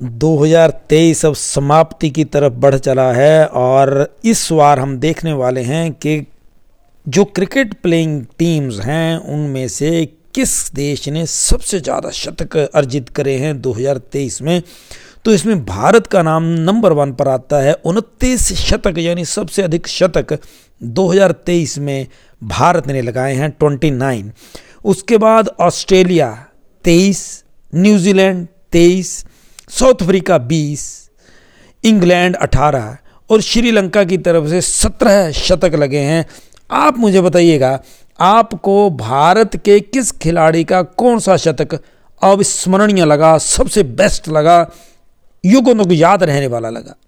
2023 अब समाप्ति की तरफ बढ़ चला है और इस बार हम देखने वाले हैं कि जो क्रिकेट प्लेइंग टीम्स हैं उनमें से किस देश ने सबसे ज़्यादा शतक अर्जित करे हैं 2023 में। तो इसमें भारत का नाम नंबर 1 पर आता है। 29 शतक यानी सबसे अधिक शतक 2023 में भारत ने लगाए हैं 29। उसके बाद Australia 23, New Zealand 23, South Africa 20, England 18 और श्रीलंका की तरफ से 17 शतक लगे हैं। आप मुझे बताइएगा आपको भारत के किस खिलाड़ी का कौन सा शतक अविस्मरणीय लगा, सबसे बेस्ट लगा, युगों को याद रहने वाला लगा।